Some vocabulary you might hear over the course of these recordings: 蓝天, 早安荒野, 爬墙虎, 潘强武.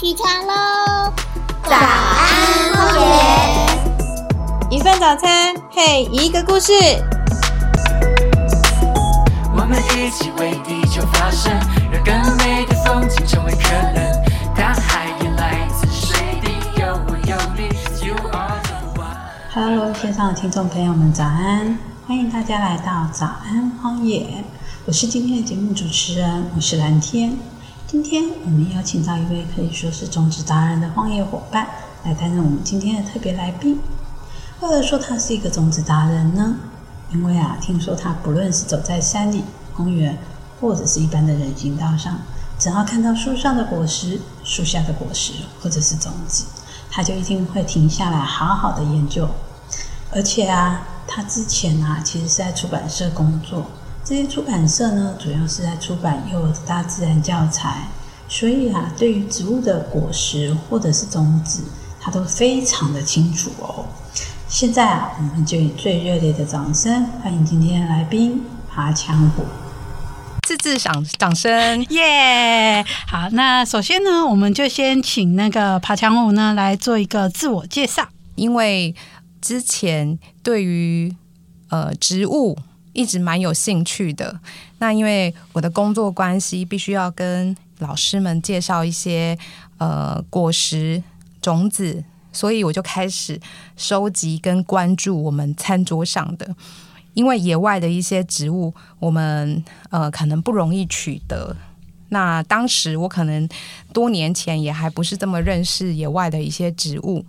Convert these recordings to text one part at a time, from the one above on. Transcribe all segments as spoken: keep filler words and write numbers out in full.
起床喽！早安，荒野。一份早餐配一个故事。我们一起为地球发声，让更美的风景成为可能。大海也来自水滴，有我有你 ，You are the one。Hello， 线上的听众朋友们，早安！欢迎大家来到早安荒野，我是今天的节目主持人，我是蓝天。今天我们邀请到一位可以说是种植达人的荒野伙伴来担任我们今天的特别来宾。为何说他是一个种植达人呢？因为啊，听说他不论是走在山里、公园，或者是一般的人行道上，只要看到树上的果实、树下的果实，或者是种子，他就一定会停下来好好的研究。而且啊，他之前啊，其实是在出版社工作。这些出版社呢，主要是在出版幼儿的大自然教材，所以啊，对于植物的果实或者是种子，他都非常的清楚哦。现在啊，我们就以最热烈的掌声欢迎今天的来宾爬墙虎。自制掌声耶、yeah! 好，那首先呢，我们就先请那个爬墙虎呢来做一个自我介绍。因为之前对于呃植物一直蛮有兴趣的，那因为我的工作关系，必须要跟老师们介绍一些呃果实种子，所以我就开始收集跟关注我们餐桌上的，因为野外的一些植物我们呃可能不容易取得。那当时我可能多年前也还不是这么认识野外的一些植物，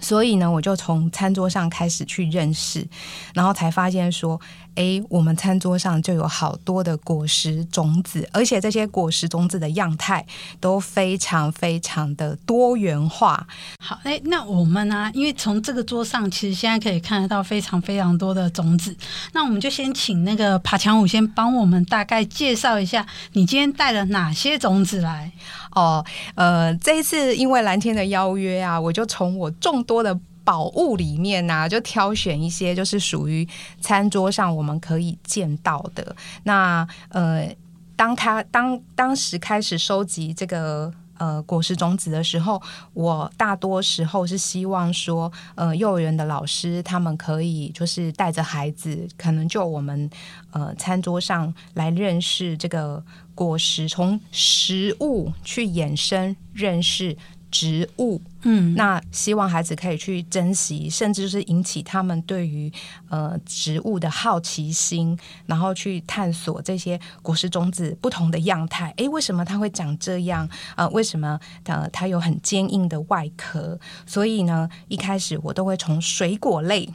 所以呢，我就从餐桌上开始去认识，然后才发现说，哎，我们餐桌上就有好多的果实种子，而且这些果实种子的样态都非常非常的多元化。好，哎，那我们呢、啊，因为从这个桌上其实现在可以看得到非常非常多的种子，那我们就先请那个爬墙虎先帮我们大概介绍一下，你今天带了哪些种子来？哦，呃，这一次因为蓝天的邀约啊，我就从我众多多的宝物里面啊，就挑选一些就是属于餐桌上我们可以见到的。那呃，当他当当时开始收集这个呃果实种子的时候，我大多时候是希望说，呃，幼儿园的老师他们可以就是带着孩子，可能就我们呃餐桌上来认识这个果实，从食物去衍生认识植物。嗯，那希望孩子可以去珍惜，甚至是引起他们对于呃植物的好奇心，然后去探索这些果实种子不同的样态。哎，为什么它会长这样？呃，为什么呃它有很坚硬的外壳？所以呢，一开始我都会从水果类。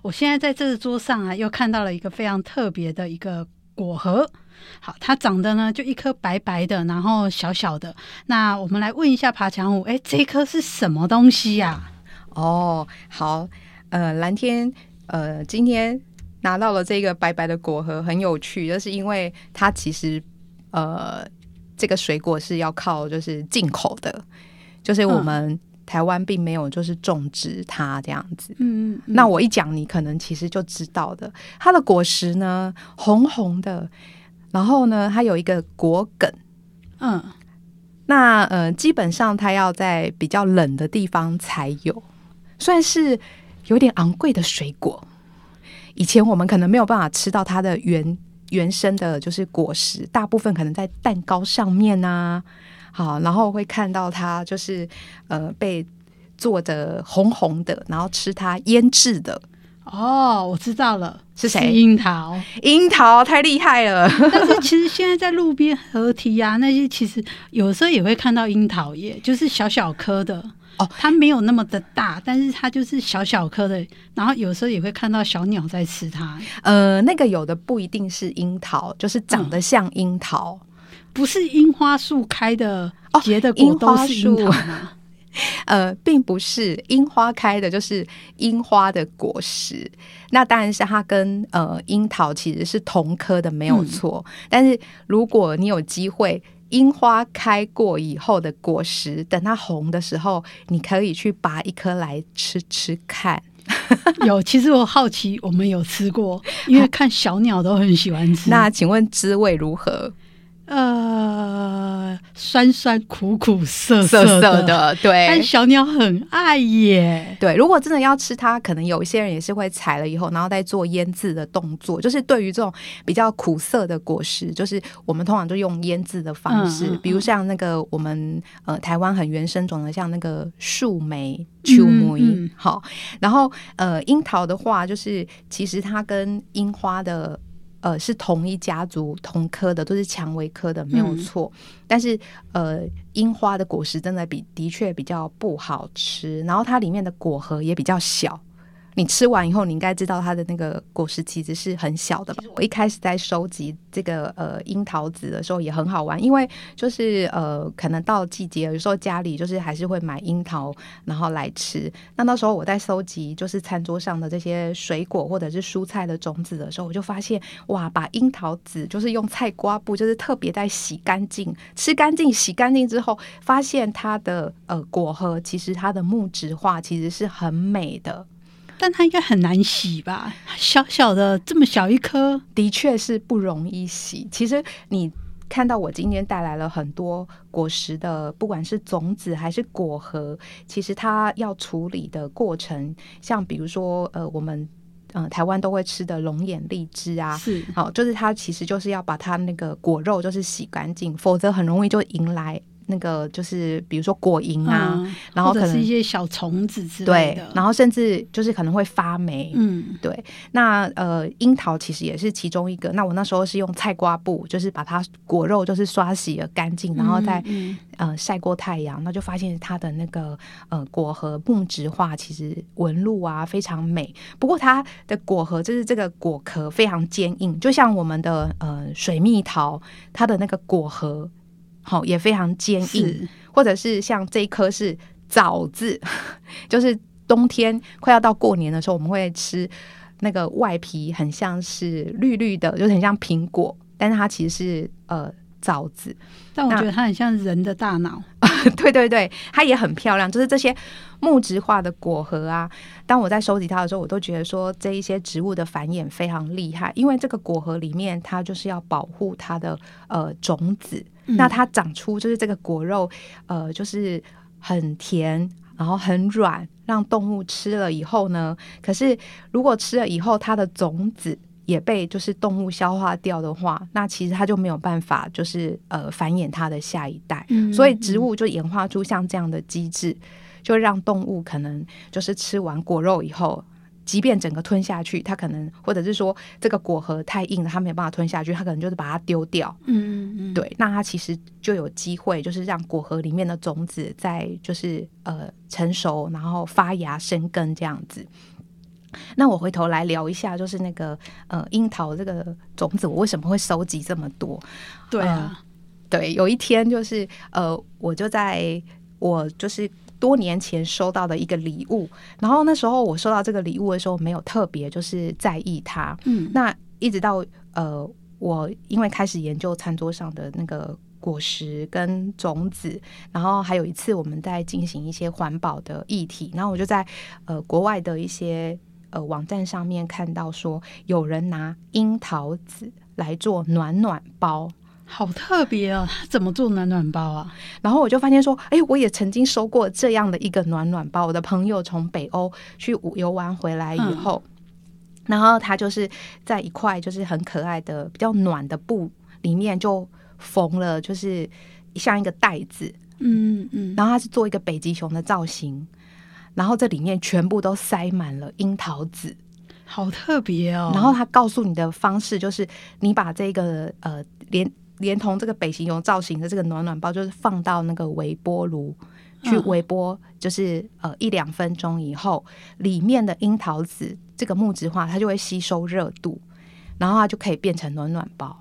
我现在在这个桌上啊，又看到了一个非常特别的一个果核。好，它长得呢就一颗白白的，然后小小的。那我们来问一下爬墙虎，哎，这一颗是什么东西呀、啊？哦，好，呃，蓝天，呃，今天拿到了这个白白的果核，很有趣，就是因为它其实，呃，这个水果是要靠就是进口的，就是我们、嗯。台湾并没有就是种植它这样子，嗯，那我一讲你可能其实就知道的。它的果实呢红红的，然后呢它有一个果梗，嗯，那呃基本上它要在比较冷的地方才有，算是有点昂贵的水果。以前我们可能没有办法吃到它的原原生的，就是果实，大部分可能在蛋糕上面啊。好，然后会看到它就是呃被做的红红的，然后吃它腌制的。哦，我知道了，是谁？是樱桃。樱桃太厉害了。但是其实现在在路边河堤啊，那些其实有时候也会看到樱桃叶，就是小小颗的。哦，它没有那么的大，但是它就是小小颗的，然后有时候也会看到小鸟在吃它。呃，那个有的不一定是樱桃，就是长得像樱桃。嗯，不是樱花树开的结的果都是樱桃吗？呃，并不是，樱花开的就是樱花的果实。那当然是它跟呃樱桃其实是同科的，没有错。嗯，但是如果你有机会，樱花开过以后的果实，等它红的时候，你可以去拔一颗来吃吃看。有，其实我好奇，我们有吃过，因为看小鸟都很喜欢吃。那请问滋味如何？呃，酸酸苦苦涩涩 的, 涩的，对，但小鸟很爱耶。对，如果真的要吃它，可能有一些人也是会采了以后，然后再做腌制的动作。就是对于这种比较苦涩的果实，就是我们通常就用腌制的方式，嗯嗯嗯比如像那个我们呃台湾很原生种的，像那个树莓、秋梅、嗯嗯，好。然后呃，樱桃的话，就是其实它跟樱花的。呃，是同一家族同科的，都是蔷薇科的，没有错。嗯、但是呃，樱花的果实真的比的确比较不好吃，然后它里面的果核也比较小。你吃完以后，你应该知道它的那个果实其实是很小的吧？我一开始在收集这个呃樱桃籽的时候也很好玩，因为就是呃可能到季节，有时候家里就是还是会买樱桃然后来吃。那那时候我在收集就是餐桌上的这些水果或者是蔬菜的种子的时候，我就发现哇，把樱桃籽就是用菜瓜布就是特别在洗干净、吃干净、洗干净之后，发现它的呃果核其实它的木质化其实是很美的。但它应该很难洗吧？小小的这么小一颗，的确是不容易洗。其实你看到我今天带来了很多果实的，不管是种子还是果核，其实它要处理的过程，像比如说呃，我们呃台湾都会吃的龙眼荔枝啊，是好、哦，就是它其实就是要把它那个果肉就是洗干净，否则很容易就迎来。那个就是比如说果蝇啊、嗯、然后可能是一些小虫子之类的，对，然后甚至就是可能会发霉，嗯，对。那呃樱桃其实也是其中一个，那我那时候是用菜瓜布就是把它果肉就是刷洗了干净，然后再、嗯嗯、呃晒过太阳，那就发现它的那个呃果核木质化，其实纹路啊非常美。不过它的果核就是这个果壳非常坚硬，就像我们的呃水蜜桃，它的那个果核好也非常坚硬，或者是像这一颗是枣子，就是冬天快要到过年的时候，我们会吃那个外皮很像是绿绿的，就是很像苹果，但是它其实是呃枣子。但我觉得它很像人的大脑。对对对，它也很漂亮，就是这些木质化的果核啊。当我在收集它的时候，我都觉得说这一些植物的繁衍非常厉害，因为这个果核里面它就是要保护它的呃种子，那它长出就是这个果肉，呃，就是很甜，然后很软，让动物吃了以后呢，可是如果吃了以后，它的种子也被就是动物消化掉的话，那其实它就没有办法就是呃繁衍它的下一代，嗯嗯嗯所以植物就演化出像这样的机制，就让动物可能就是吃完果肉以后。即便整个吞下去，它可能或者是说这个果核太硬了，它没有办法吞下去，它可能就是把它丢掉。嗯嗯，对，那它其实就有机会，就是让果核里面的种子在就是呃成熟，然后发芽生根这样子。那我回头来聊一下，就是那个呃樱桃这个种子，我为什么会收集这么多？对啊，呃、对，有一天就是呃，我就在我就是。多年前收到的一个礼物，然后那时候我收到这个礼物的时候没有特别就是在意它，嗯，那一直到呃我因为开始研究餐桌上的那个果实跟种子，然后还有一次我们在进行一些环保的议题，然后我就在呃国外的一些呃网站上面看到说有人拿樱桃籽来做暖暖包。好特别哦，怎么做暖暖包啊？然后我就发现说，哎，我也曾经收过这样的一个暖暖包。我的朋友从北欧去游玩回来以后，嗯、然后他就是在一块就是很可爱的、比较暖的布里面就缝了，就是像一个袋子，嗯嗯，然后他是做一个北极熊的造型，然后这里面全部都塞满了樱桃籽。好特别哦！然后他告诉你的方式就是，你把这个呃连。连同这个北极熊造型的这个暖暖包，就是放到那个微波炉去微波，就是呃一两分钟以后，里面的樱桃籽这个木质化，它就会吸收热度，然后它就可以变成暖暖包。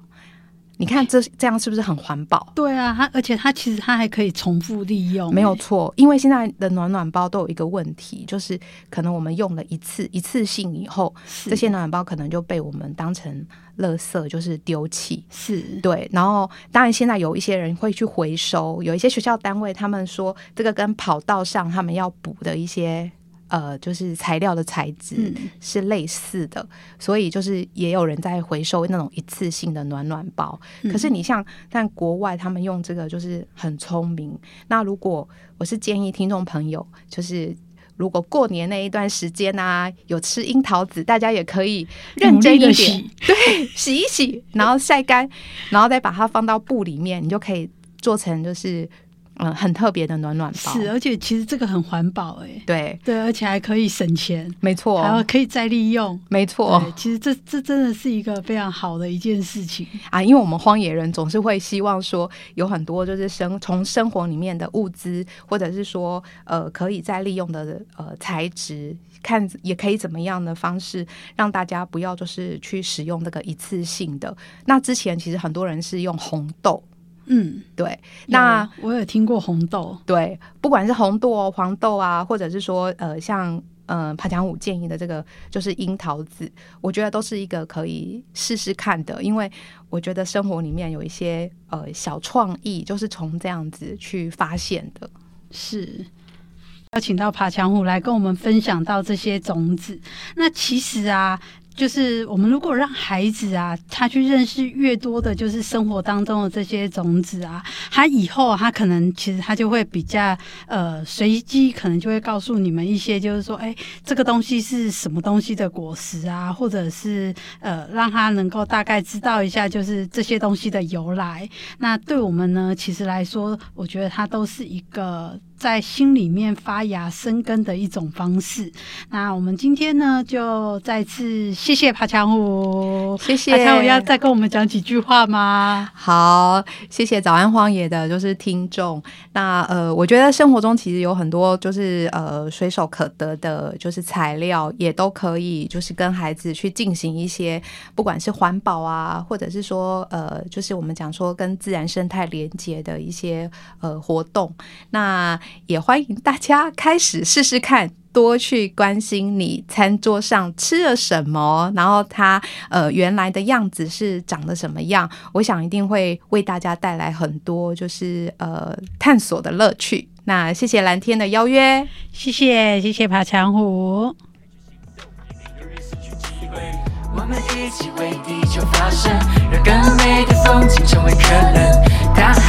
你看这这样是不是很环保？对啊，它而且它其实它还可以重复利用、欸，没有错。因为现在的暖暖包都有一个问题，就是可能我们用了一次一次性以后，这些暖暖包可能就被我们当成垃圾，就是丢弃。是对，然后当然现在有一些人会去回收，有一些学校单位他们说这个跟跑道上他们要补的一些。呃，就是材料的材质是类似的、嗯、所以就是也有人在回收那种一次性的暖暖包、嗯、可是你像但国外他们用这个就是很聪明。那如果我是建议听众朋友，就是如果过年那一段时间啊有吃樱桃子，大家也可以认真一点，洗对，洗一洗然后晒干，然后再把它放到布里面，你就可以做成就是嗯，很特别的暖暖包。是，而且其实这个很环保哎、欸。对对，而且还可以省钱，没错，还可以再利用，没错。其实这这真的是一个非常好的一件事情啊！因为我们荒野人总是会希望说，有很多就是生从生活里面的物资，或者是说呃可以再利用的呃材质，看也可以怎么样的方式让大家不要就是去使用这个一次性的。那之前其实很多人是用红豆。嗯，对，那我有听过红豆，对，不管是红豆、黄豆啊，或者是说呃，像呃潘强武建议的这个就是樱桃子，我觉得都是一个可以试试看的，因为我觉得生活里面有一些呃小创意，就是从这样子去发现的。是。邀请到爬墙虎来跟我们分享到这些种子。那其实啊，就是我们如果让孩子啊，他去认识越多的就是生活当中的这些种子啊，他以后他可能其实他就会比较呃随机，可能就会告诉你们一些，就是说，哎，这个东西是什么东西的果实啊，或者是呃让他能够大概知道一下就是这些东西的由来。那对我们呢，其实来说，我觉得它都是一个在心里面发芽生根的一种方式。那我们今天呢，就再次谢谢爬墙虎，谢谢爬墙虎，要再跟我们讲几句话吗？好，谢谢早安荒野的就是听众。那呃，我觉得生活中其实有很多就是呃随手可得的就是材料，也都可以就是跟孩子去进行一些不管是环保啊，或者是说呃就是我们讲说跟自然生态连结的一些呃活动。那也欢迎大家开始试试看，多去关心你餐桌上吃了什么，然后它呃原来的样子是长得什么样，我想一定会为大家带来很多就是呃探索的乐趣。那谢谢蓝天的邀约，谢谢谢谢爬墙虎，我们一起为地球发声，让更美的风景成为可能。